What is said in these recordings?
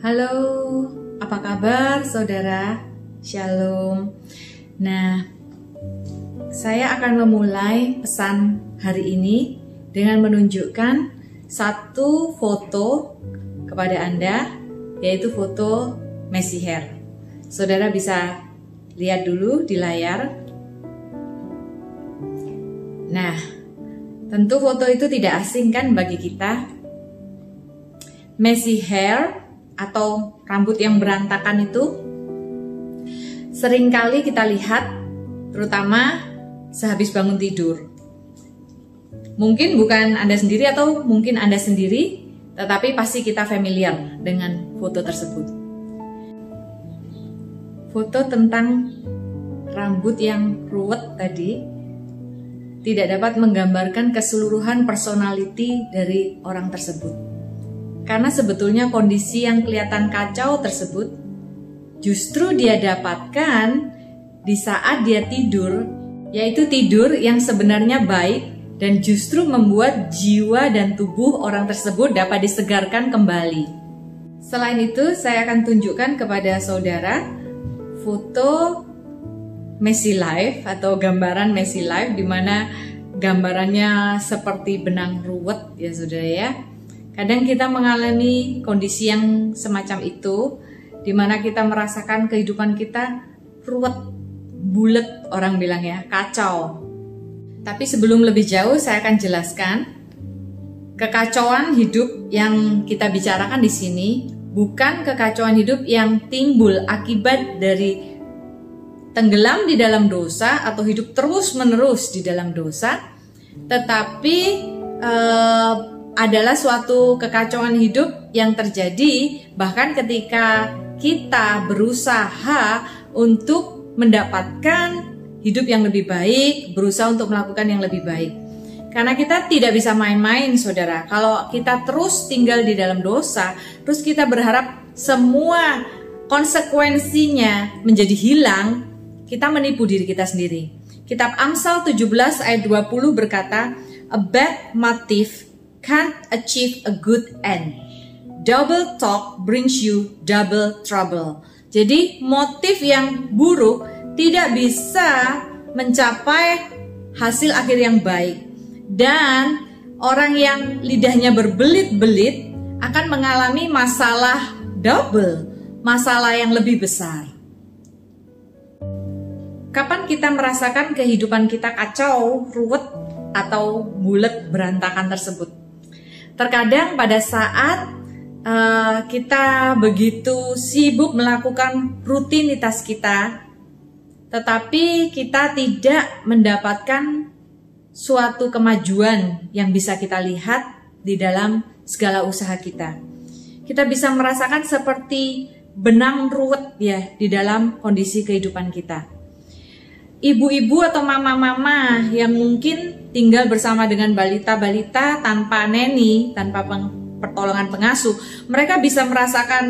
Halo, apa kabar saudara? Shalom. Nah, saya akan memulai pesan hari ini dengan menunjukkan satu foto kepada Anda, yaitu foto Mesiher. Saudara bisa lihat dulu di layar. Nah, tentu foto itu tidak asing kan bagi kita. Mesiher atau rambut yang berantakan itu seringkali kita lihat, terutama sehabis bangun tidur. Mungkin bukan Anda sendiri atau mungkin Anda sendiri, tetapi pasti kita familiar dengan foto tersebut. Foto tentang rambut yang ruwet tadi tidak dapat menggambarkan keseluruhan personality dari orang tersebut. Karena sebetulnya kondisi yang kelihatan kacau tersebut justru dia dapatkan di saat dia tidur, yaitu tidur yang sebenarnya baik dan justru membuat jiwa dan tubuh orang tersebut dapat disegarkan kembali. Selain itu, saya akan tunjukkan kepada saudara foto Messi Life atau gambaran Messi Life, di mana gambarannya seperti benang ruwet ya saudara ya. Kadang kita mengalami kondisi yang semacam itu, di mana kita merasakan kehidupan kita ruwet, bulet orang bilang ya, kacau. Tapi sebelum lebih jauh saya akan jelaskan kekacauan hidup yang kita bicarakan di sini bukan kekacauan hidup yang timbul akibat dari tenggelam di dalam dosa atau hidup terus-menerus di dalam dosa, tetapi adalah suatu kekacauan hidup yang terjadi bahkan ketika kita berusaha untuk mendapatkan hidup yang lebih baik, berusaha untuk melakukan yang lebih baik. Karena kita tidak bisa main-main, saudara. Kalau kita terus tinggal di dalam dosa, terus kita berharap semua konsekuensinya menjadi hilang, kita menipu diri kita sendiri. Kitab Amsal 17 ayat 20 berkata, "A bad motive can't achieve a good end. Double talk brings you double trouble." Jadi motif yang buruk tidak bisa mencapai hasil akhir yang baik. Dan orang yang lidahnya berbelit-belit akan mengalami masalah double, masalah yang lebih besar. Kapan kita merasakan kehidupan kita kacau, ruwet, atau bulat berantakan tersebut? Terkadang pada saat kita begitu sibuk melakukan rutinitas kita, tetapi kita tidak mendapatkan suatu kemajuan yang bisa kita lihat di dalam segala usaha kita. Kita bisa merasakan seperti benang ruwet ya di dalam kondisi kehidupan kita. Ibu-ibu atau mama-mama yang mungkin tinggal bersama dengan balita-balita tanpa neni, tanpa pertolongan pengasuh, mereka bisa merasakan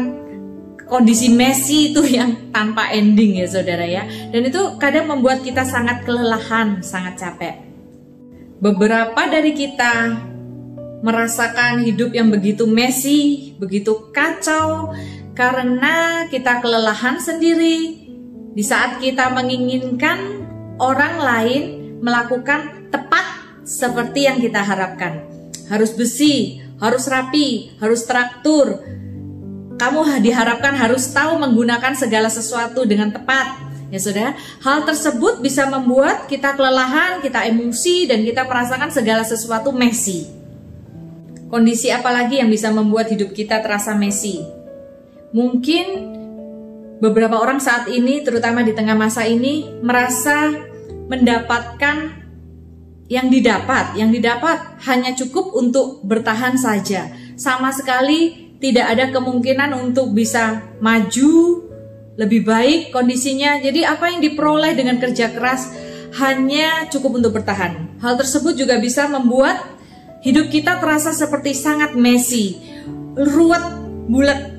kondisi Messi itu yang tanpa ending ya saudara ya. Dan itu kadang membuat kita sangat kelelahan, sangat capek. Beberapa dari kita merasakan hidup yang begitu Messi, begitu kacau, karena kita kelelahan sendiri di saat kita menginginkan orang lain melakukan tepat seperti yang kita harapkan. Harus bersih, harus rapi, harus teratur. Kamu diharapkan harus tahu menggunakan segala sesuatu dengan tepat. Ya saudara, hal tersebut bisa membuat kita kelelahan, kita emosi, dan kita merasakan segala sesuatu messy. Kondisi apalagi yang bisa membuat hidup kita terasa messy? Mungkin beberapa orang saat ini, terutama di tengah masa ini, merasa mendapatkan yang didapat hanya cukup untuk bertahan saja. Sama sekali tidak ada kemungkinan untuk bisa maju, lebih baik kondisinya. Jadi apa yang diperoleh dengan kerja keras hanya cukup untuk bertahan. Hal tersebut juga bisa membuat hidup kita terasa seperti sangat messy, ruwet, bulat.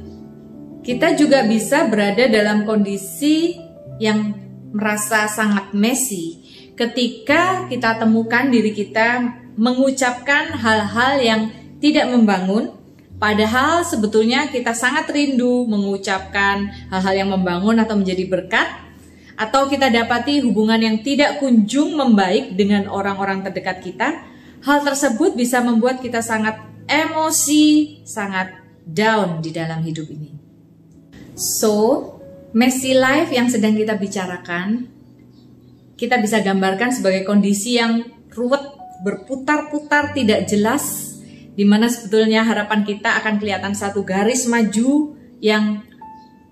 Kita juga bisa berada dalam kondisi yang merasa sangat messy ketika kita temukan diri kita mengucapkan hal-hal yang tidak membangun Padahal sebetulnya kita sangat rindu mengucapkan hal-hal yang membangun atau menjadi berkat. Atau kita dapati hubungan yang tidak kunjung membaik dengan orang-orang terdekat kita. Hal tersebut bisa membuat kita sangat emosi, sangat down di dalam hidup ini. So, messy life yang sedang kita bicarakan, kita bisa gambarkan sebagai kondisi yang ruwet, berputar-putar, tidak jelas, di mana sebetulnya harapan kita akan kelihatan satu garis maju yang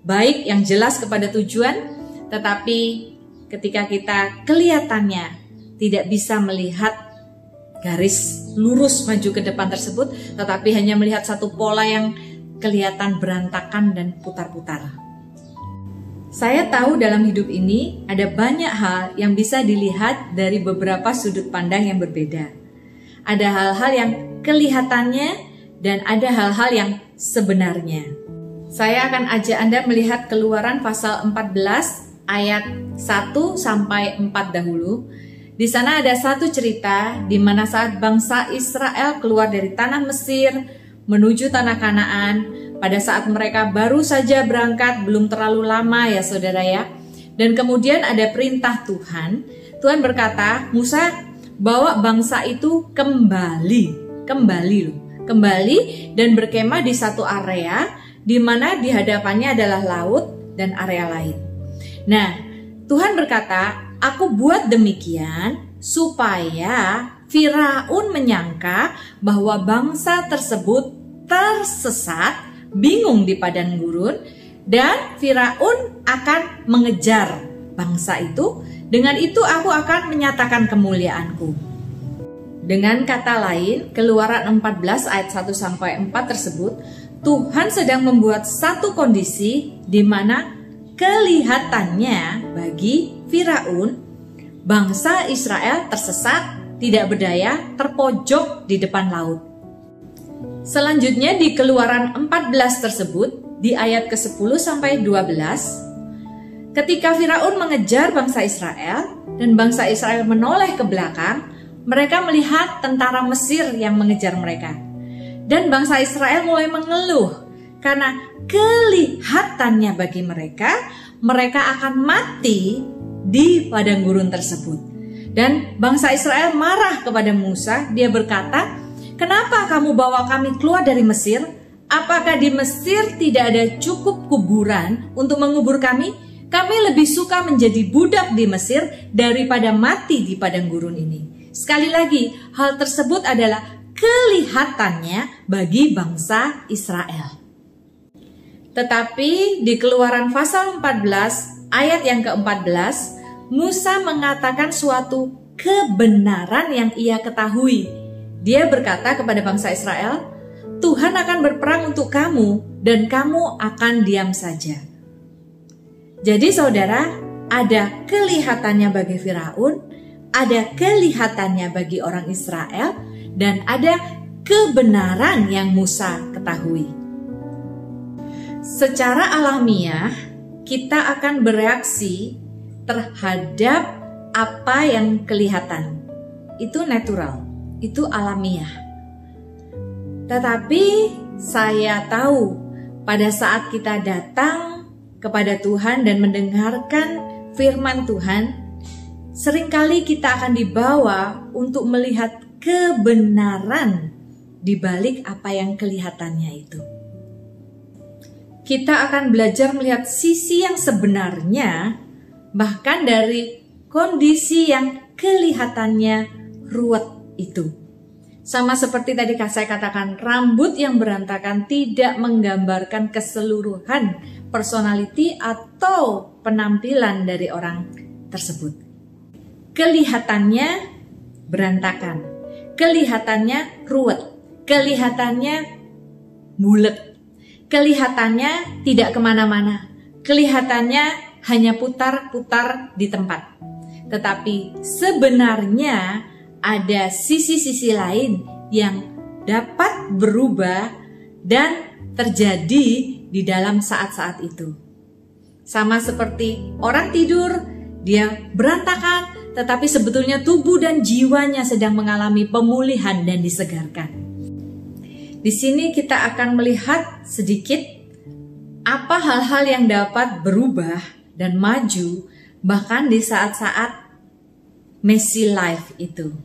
baik, yang jelas kepada tujuan. Tetapi ketika kita kelihatannya tidak bisa melihat garis lurus maju ke depan tersebut, tetapi hanya melihat satu pola yang kelihatan berantakan dan putar-putar. Saya tahu dalam hidup ini ada banyak hal yang bisa dilihat dari beberapa sudut pandang yang berbeda. Ada hal-hal yang kelihatannya dan ada hal-hal yang sebenarnya. Saya akan ajak Anda melihat Keluaran pasal 14 ayat 1 sampai 4 dahulu. Di sana ada satu cerita di mana saat bangsa Israel keluar dari tanah Mesir menuju tanah Kanaan, pada saat mereka baru saja berangkat, belum terlalu lama ya saudara ya. Dan kemudian ada perintah Tuhan. Tuhan berkata, "Musa, bawa bangsa itu kembali dan berkemah di satu area di mana di hadapannya adalah laut dan area lain." Nah, Tuhan berkata, "Aku buat demikian supaya Firaun menyangka bahwa bangsa tersebut tersesat, bingung di padang gurun, dan Firaun akan mengejar bangsa itu. Dengan itu aku akan menyatakan kemuliaanku." Dengan kata lain, Keluaran 14 ayat 1-4 tersebut, Tuhan sedang membuat satu kondisi di mana kelihatannya bagi Firaun, bangsa Israel tersesat, tidak berdaya, terpojok di depan laut. Selanjutnya di Keluaran 14 tersebut, di ayat ke-10-12, ketika Firaun mengejar bangsa Israel dan bangsa Israel menoleh ke belakang, mereka melihat tentara Mesir yang mengejar mereka. Dan bangsa Israel mulai mengeluh karena kelihatannya bagi mereka, mereka akan mati di padang gurun tersebut. Dan bangsa Israel marah kepada Musa, dia berkata, "Kenapa kamu bawa kami keluar dari Mesir? Apakah di Mesir tidak ada cukup kuburan untuk mengubur kami? Kami lebih suka menjadi budak di Mesir daripada mati di padang gurun ini." Sekali lagi, hal tersebut adalah kelihatannya bagi bangsa Israel. Tetapi di Keluaran pasal 14 ayat yang ke-14, Musa mengatakan suatu kebenaran yang ia ketahui. Dia berkata kepada bangsa Israel, "Tuhan akan berperang untuk kamu dan kamu akan diam saja." Jadi saudara, ada kelihatannya bagi Firaun, ada kelihatannya bagi orang Israel, dan ada kebenaran yang Musa ketahui. Secara alamiah, kita akan bereaksi terhadap apa yang kelihatan. Itu natural, itu alamiah. Tetapi saya tahu pada saat kita datang kepada Tuhan dan mendengarkan firman Tuhan, seringkali kita akan dibawa untuk melihat kebenaran di balik apa yang kelihatannya itu. Kita akan belajar melihat sisi yang sebenarnya, bahkan dari kondisi yang kelihatannya ruwet itu. Sama seperti tadi saya katakan, rambut yang berantakan tidak menggambarkan keseluruhan personality atau penampilan dari orang tersebut. Kelihatannya berantakan, kelihatannya ruwet, kelihatannya bulet, kelihatannya tidak kemana-mana, kelihatannya hanya putar-putar di tempat. Tetapi sebenarnya ada sisi-sisi lain yang dapat berubah dan terjadi di dalam saat-saat itu. Sama seperti orang tidur, dia berantakan, tetapi sebetulnya tubuh dan jiwanya sedang mengalami pemulihan dan disegarkan. Di sini kita akan melihat sedikit apa hal-hal yang dapat berubah dan maju bahkan di saat-saat Messi Live itu.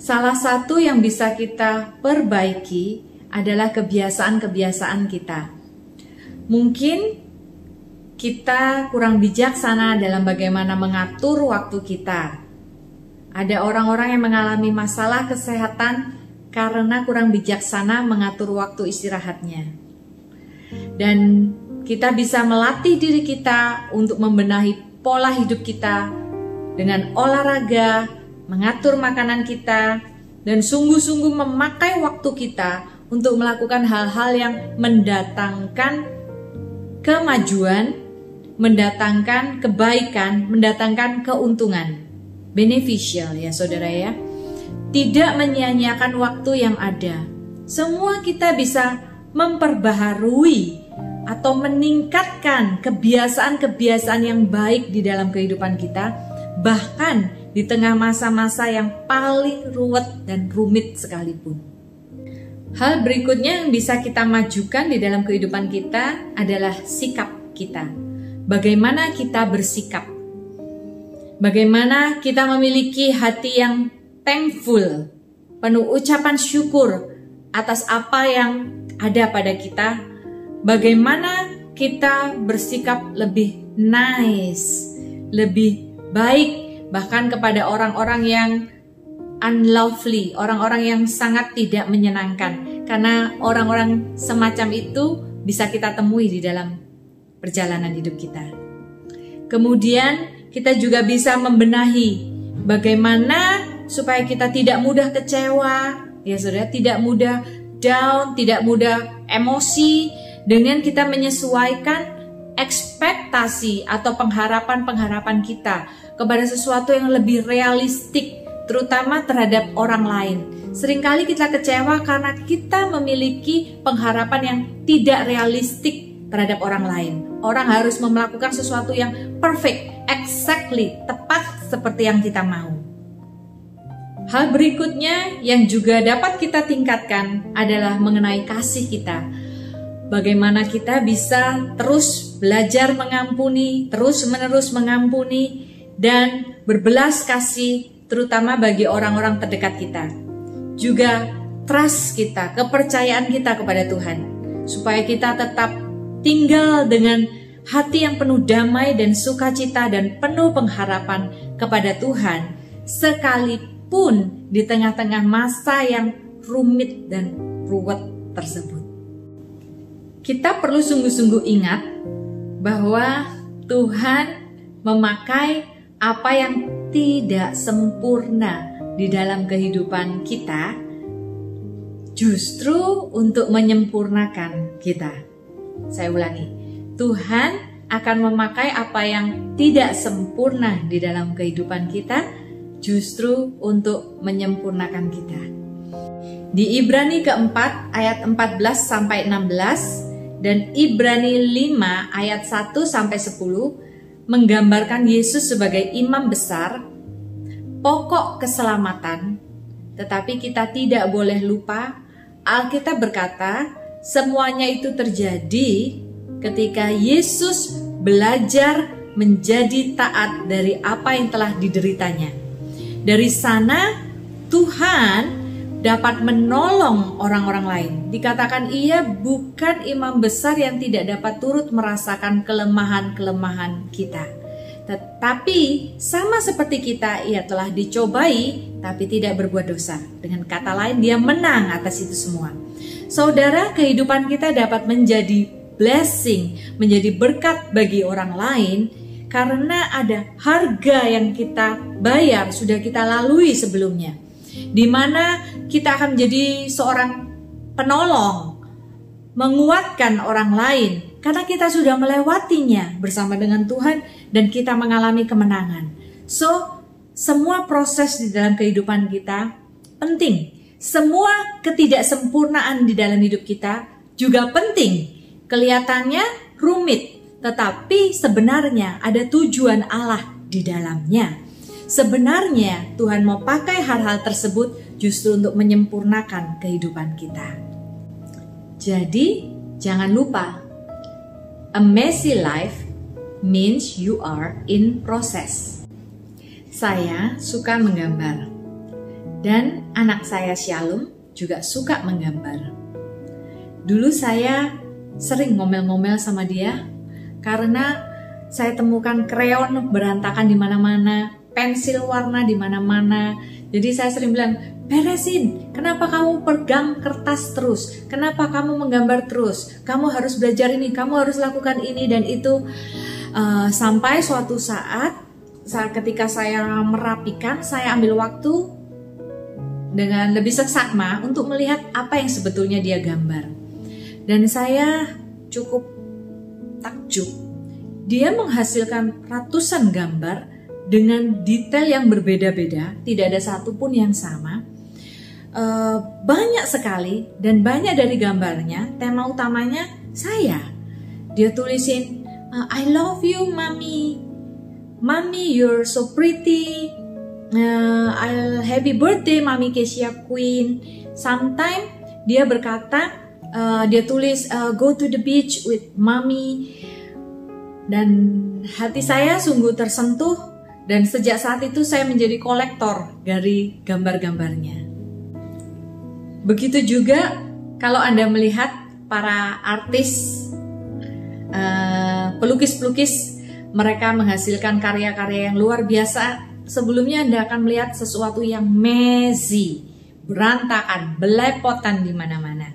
Salah satu yang bisa kita perbaiki adalah kebiasaan-kebiasaan kita. Mungkin kita kurang bijaksana dalam bagaimana mengatur waktu kita. Ada orang-orang yang mengalami masalah kesehatan karena kurang bijaksana mengatur waktu istirahatnya. Dan kita bisa melatih diri kita untuk membenahi pola hidup kita dengan olahraga, mengatur makanan kita, dan sungguh-sungguh memakai waktu kita untuk melakukan hal-hal yang mendatangkan kemajuan, mendatangkan kebaikan, mendatangkan keuntungan. Beneficial ya saudara ya. Tidak menyia-nyiakan waktu yang ada. Semua kita bisa memperbaharui atau meningkatkan kebiasaan-kebiasaan yang baik di dalam kehidupan kita, bahkan di tengah masa-masa yang paling ruwet dan rumit sekalipun. Hal berikutnya yang bisa kita majukan di dalam kehidupan kita adalah sikap kita. Bagaimana kita bersikap? Bagaimana kita memiliki hati yang thankful, penuh ucapan syukur atas apa yang ada pada kita. Bagaimana kita bersikap lebih nice, lebih baik, bahkan kepada orang-orang yang unlovely, orang-orang yang sangat tidak menyenangkan. Karena orang-orang semacam itu bisa kita temui di dalam perjalanan hidup kita. Kemudian kita juga bisa membenahi bagaimana supaya kita tidak mudah kecewa, ya saudara, tidak mudah down, tidak mudah emosi, dengan kita menyesuaikan ekspektasi atau pengharapan-pengharapan kita kepada sesuatu yang lebih realistik, terutama terhadap orang lain. Seringkali kita kecewa karena kita memiliki pengharapan yang tidak realistik terhadap orang lain. Orang harus melakukan sesuatu yang perfect, exactly, tepat seperti yang kita mau. Hal berikutnya yang juga dapat kita tingkatkan adalah mengenai kasih kita. Bagaimana kita bisa terus belajar mengampuni, terus-menerus mengampuni, dan berbelas kasih terutama bagi orang-orang terdekat kita. Juga trust kita, kepercayaan kita kepada Tuhan, supaya kita tetap tinggal dengan hati yang penuh damai dan sukacita dan penuh pengharapan kepada Tuhan sekalipun pun di tengah-tengah masa yang rumit dan ruwet tersebut. Kita perlu sungguh-sungguh ingat bahwa Tuhan memakai apa yang tidak sempurna di dalam kehidupan kita justru untuk menyempurnakan kita. Saya ulangi, Tuhan akan memakai apa yang tidak sempurna di dalam kehidupan kita justru untuk menyempurnakan kita. Di Ibrani keempat ayat 14-16 dan Ibrani 5 ayat 1-10 menggambarkan Yesus sebagai imam besar, pokok keselamatan. Tetapi kita tidak boleh lupa, Alkitab berkata semuanya itu terjadi ketika Yesus belajar menjadi taat dari apa yang telah dideritanya. Dari sana Tuhan dapat menolong orang-orang lain. Dikatakan ia bukan imam besar yang tidak dapat turut merasakan kelemahan-kelemahan kita. Tetapi sama seperti kita, ia telah dicobai tapi tidak berbuat dosa. Dengan kata lain, dia menang atas itu semua. Saudara, kehidupan kita dapat menjadi blessing, menjadi berkat bagi orang lain, karena ada harga yang kita bayar, sudah kita lalui sebelumnya. Di mana kita akan menjadi seorang penolong, menguatkan orang lain. Karena kita sudah melewatinya bersama dengan Tuhan dan kita mengalami kemenangan. So, semua proses di dalam kehidupan kita penting. Semua ketidaksempurnaan di dalam hidup kita juga penting. Kelihatannya rumit, tetapi sebenarnya ada tujuan Allah di dalamnya. Sebenarnya Tuhan mau pakai hal-hal tersebut justru untuk menyempurnakan kehidupan kita. Jadi, jangan lupa, a messy life means you are in process. Saya suka menggambar, dan anak saya Shalom juga suka menggambar. Dulu saya sering ngomel-ngomel sama dia karena saya temukan krayon berantakan di mana-mana, pensil warna di mana-mana. Jadi saya sering bilang, beresin, kenapa kamu pegang kertas terus? Kenapa kamu menggambar terus? Kamu harus belajar ini, kamu harus lakukan ini dan itu. Sampai suatu saat ketika saya merapikan, saya ambil waktu dengan lebih seksama untuk melihat apa yang sebetulnya dia gambar. Dan saya cukup takjub. Dia menghasilkan ratusan gambar dengan detail yang berbeda-beda, tidak ada satupun yang sama. Banyak sekali dan banyak dari gambarnya, tema utamanya saya. Dia tulisin, I love you, mommy. Mommy, you're so pretty. Happy birthday, mommy Keisha Queen. Sometimes dia berkata, dia tulis, go to the beach with mommy. Dan hati saya sungguh tersentuh, dan sejak saat itu saya menjadi kolektor dari gambar-gambarnya. Begitu juga kalau Anda melihat para artis, pelukis-pelukis, mereka menghasilkan karya-karya yang luar biasa. Sebelumnya Anda akan melihat sesuatu yang messy, berantakan, belepotan di mana-mana.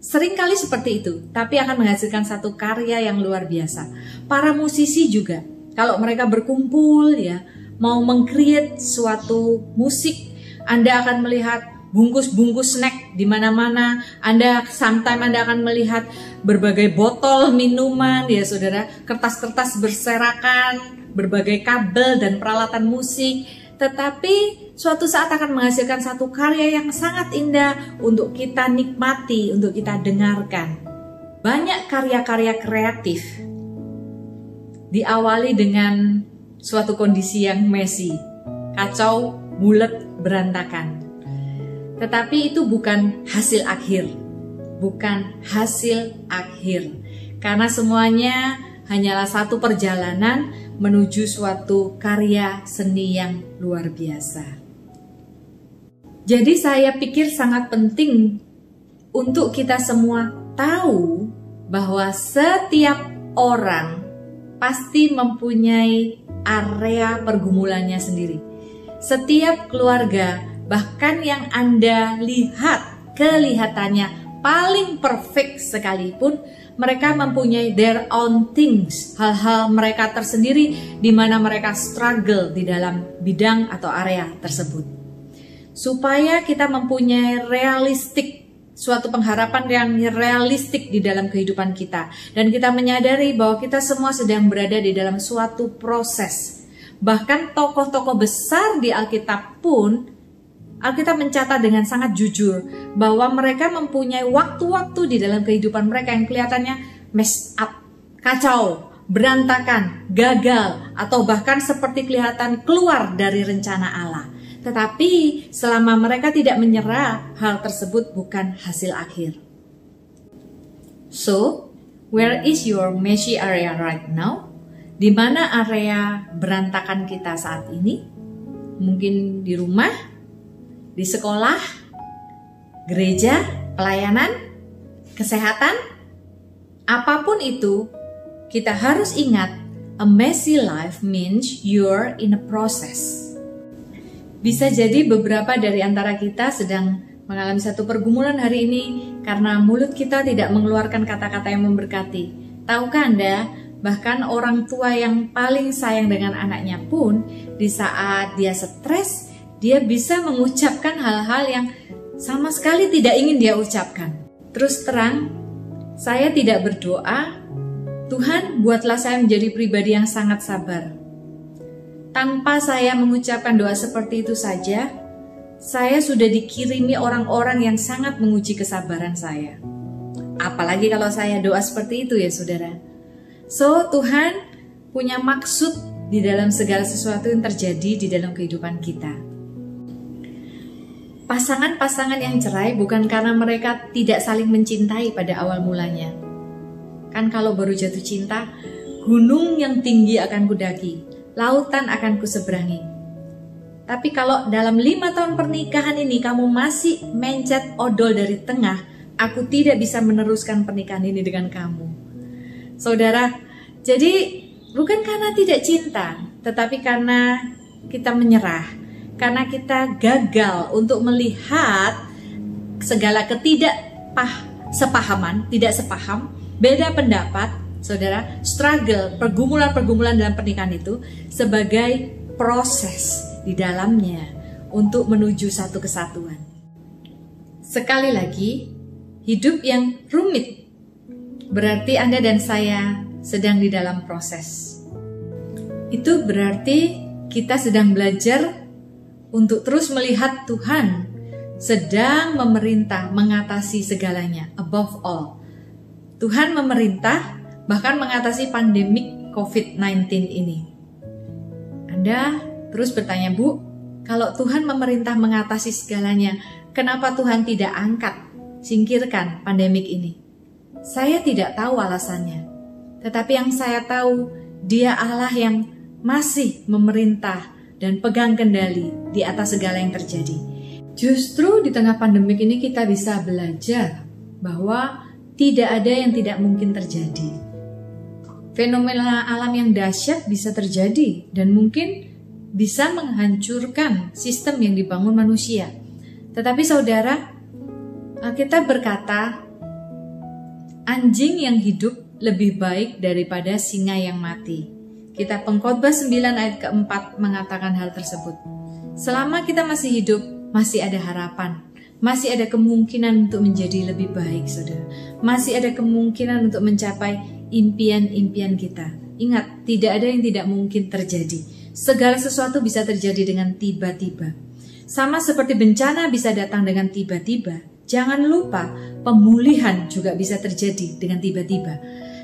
Seringkali seperti itu, tapi akan menghasilkan satu karya yang luar biasa. Para musisi juga, kalau mereka berkumpul ya, mau meng-create suatu musik, Anda akan melihat bungkus-bungkus snack di mana-mana. Anda sometimes Anda akan melihat berbagai botol minuman ya saudara, kertas-kertas berserakan, berbagai kabel dan peralatan musik. Tetapi suatu saat akan menghasilkan satu karya yang sangat indah untuk kita nikmati, untuk kita dengarkan. Banyak karya-karya kreatif diawali dengan suatu kondisi yang messy, kacau, bulat, berantakan. Tetapi itu bukan hasil akhir. Bukan hasil akhir. Karena semuanya hanyalah satu perjalanan menuju suatu karya seni yang luar biasa. Jadi saya pikir sangat penting untuk kita semua tahu bahwa setiap orang pasti mempunyai area pergumulannya sendiri. Setiap keluarga, bahkan yang Anda lihat kelihatannya paling perfect sekalipun, mereka mempunyai their own things, hal-hal mereka tersendiri di mana mereka struggle di dalam bidang atau area tersebut. Supaya kita mempunyai realistik, suatu pengharapan yang realistik di dalam kehidupan kita. Dan kita menyadari bahwa kita semua sedang berada di dalam suatu proses. Bahkan tokoh-tokoh besar di Alkitab pun, Alkitab mencatat dengan sangat jujur bahwa mereka mempunyai waktu-waktu di dalam kehidupan mereka yang kelihatannya mess up, kacau, berantakan, gagal, atau bahkan seperti kelihatan keluar dari rencana Allah. Tetapi selama mereka tidak menyerah, hal tersebut bukan hasil akhir. So, where is your messy area right now? Di mana area berantakan kita saat ini? Mungkin di rumah, di sekolah, gereja, pelayanan, kesehatan, apapun itu, kita harus ingat, a messy life means you're in a process. Bisa jadi beberapa dari antara kita sedang mengalami satu pergumulan hari ini karena mulut kita tidak mengeluarkan kata-kata yang memberkati. Tahukah Anda, bahkan orang tua yang paling sayang dengan anaknya pun, di saat dia stres, dia bisa mengucapkan hal-hal yang sama sekali tidak ingin dia ucapkan. Terus terang, saya tidak berdoa, Tuhan buatlah saya menjadi pribadi yang sangat sabar. Tanpa saya mengucapkan doa seperti itu saja, saya sudah dikirimi orang-orang yang sangat menguji kesabaran saya. Apalagi kalau saya doa seperti itu ya saudara. So, Tuhan punya maksud di dalam segala sesuatu yang terjadi di dalam kehidupan kita. Pasangan-pasangan yang cerai bukan karena mereka tidak saling mencintai pada awal mulanya. Kan kalau baru jatuh cinta, gunung yang tinggi akan kudaki, lautan akan kuseberangi. Tapi kalau dalam 5 tahun pernikahan ini kamu masih mencet odol dari tengah, aku tidak bisa meneruskan pernikahan ini dengan kamu. Saudara, jadi bukan karena tidak cinta, tetapi karena kita menyerah. Karena kita gagal untuk melihat segala tidak sepaham, beda pendapat, saudara, struggle, pergumulan-pergumulan dalam pernikahan itu sebagai proses di dalamnya untuk menuju satu kesatuan. Sekali lagi, hidup yang rumit berarti Anda dan saya sedang di dalam proses. Itu berarti kita sedang belajar untuk terus melihat Tuhan sedang memerintah mengatasi segalanya, above all. Tuhan memerintah bahkan mengatasi pandemi COVID-19 ini. Anda terus bertanya, Bu, kalau Tuhan memerintah mengatasi segalanya, kenapa Tuhan tidak angkat, singkirkan pandemik ini? Saya tidak tahu alasannya. Tetapi yang saya tahu, Dia Allah yang masih memerintah dan pegang kendali di atas segala yang terjadi. Justru di tengah pandemik ini kita bisa belajar bahwa tidak ada yang tidak mungkin terjadi. Fenomena alam yang dahsyat bisa terjadi dan mungkin bisa menghancurkan sistem yang dibangun manusia. Tetapi saudara, Alkitab berkata, anjing yang hidup lebih baik daripada singa yang mati. Kitab Pengkhotbah 9 ayat keempat mengatakan hal tersebut. Selama kita masih hidup, masih ada harapan, masih ada kemungkinan untuk menjadi lebih baik, saudara. Masih ada kemungkinan untuk mencapai impian-impian kita. Ingat, tidak ada yang tidak mungkin terjadi. Segala sesuatu bisa terjadi dengan tiba-tiba. Sama seperti bencana bisa datang dengan tiba-tiba, jangan lupa pemulihan juga bisa terjadi dengan tiba-tiba.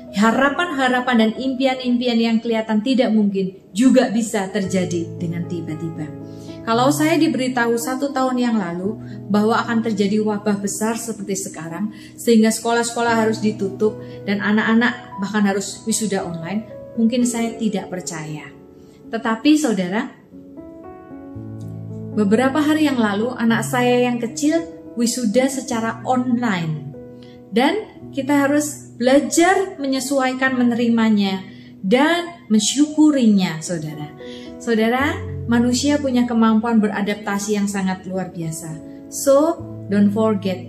Harapan-harapan dan impian-impian yang kelihatan tidak mungkin juga bisa terjadi dengan tiba-tiba. Kalau saya diberitahu 1 tahun yang lalu bahwa akan terjadi wabah besar seperti sekarang, sehingga sekolah-sekolah harus ditutup dan anak-anak bahkan harus wisuda online, mungkin saya tidak percaya. Tetapi saudara, beberapa hari yang lalu anak saya yang kecil wisuda secara online. Dan kita harus belajar menyesuaikan menerimanya dan mensyukurinya, saudara. Saudara, manusia punya kemampuan beradaptasi yang sangat luar biasa. So, don't forget,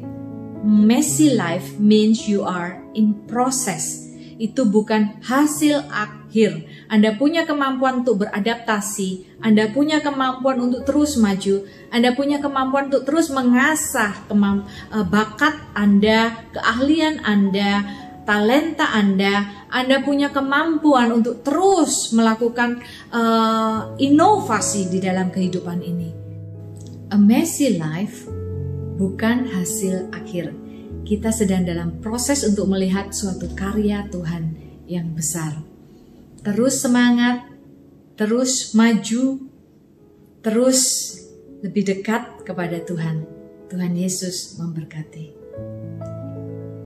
messy life means you are in process. Itu bukan hasil akhir. Anda punya kemampuan untuk beradaptasi, Anda punya kemampuan untuk terus maju, Anda punya kemampuan untuk terus mengasah bakat Anda, keahlian Anda, talenta Anda punya kemampuan untuk terus melakukan inovasi di dalam kehidupan ini. A messy life bukan hasil akhir. Kita sedang dalam proses untuk melihat suatu karya Tuhan yang besar. Terus semangat, terus maju, terus lebih dekat kepada Tuhan. Tuhan Yesus memberkati.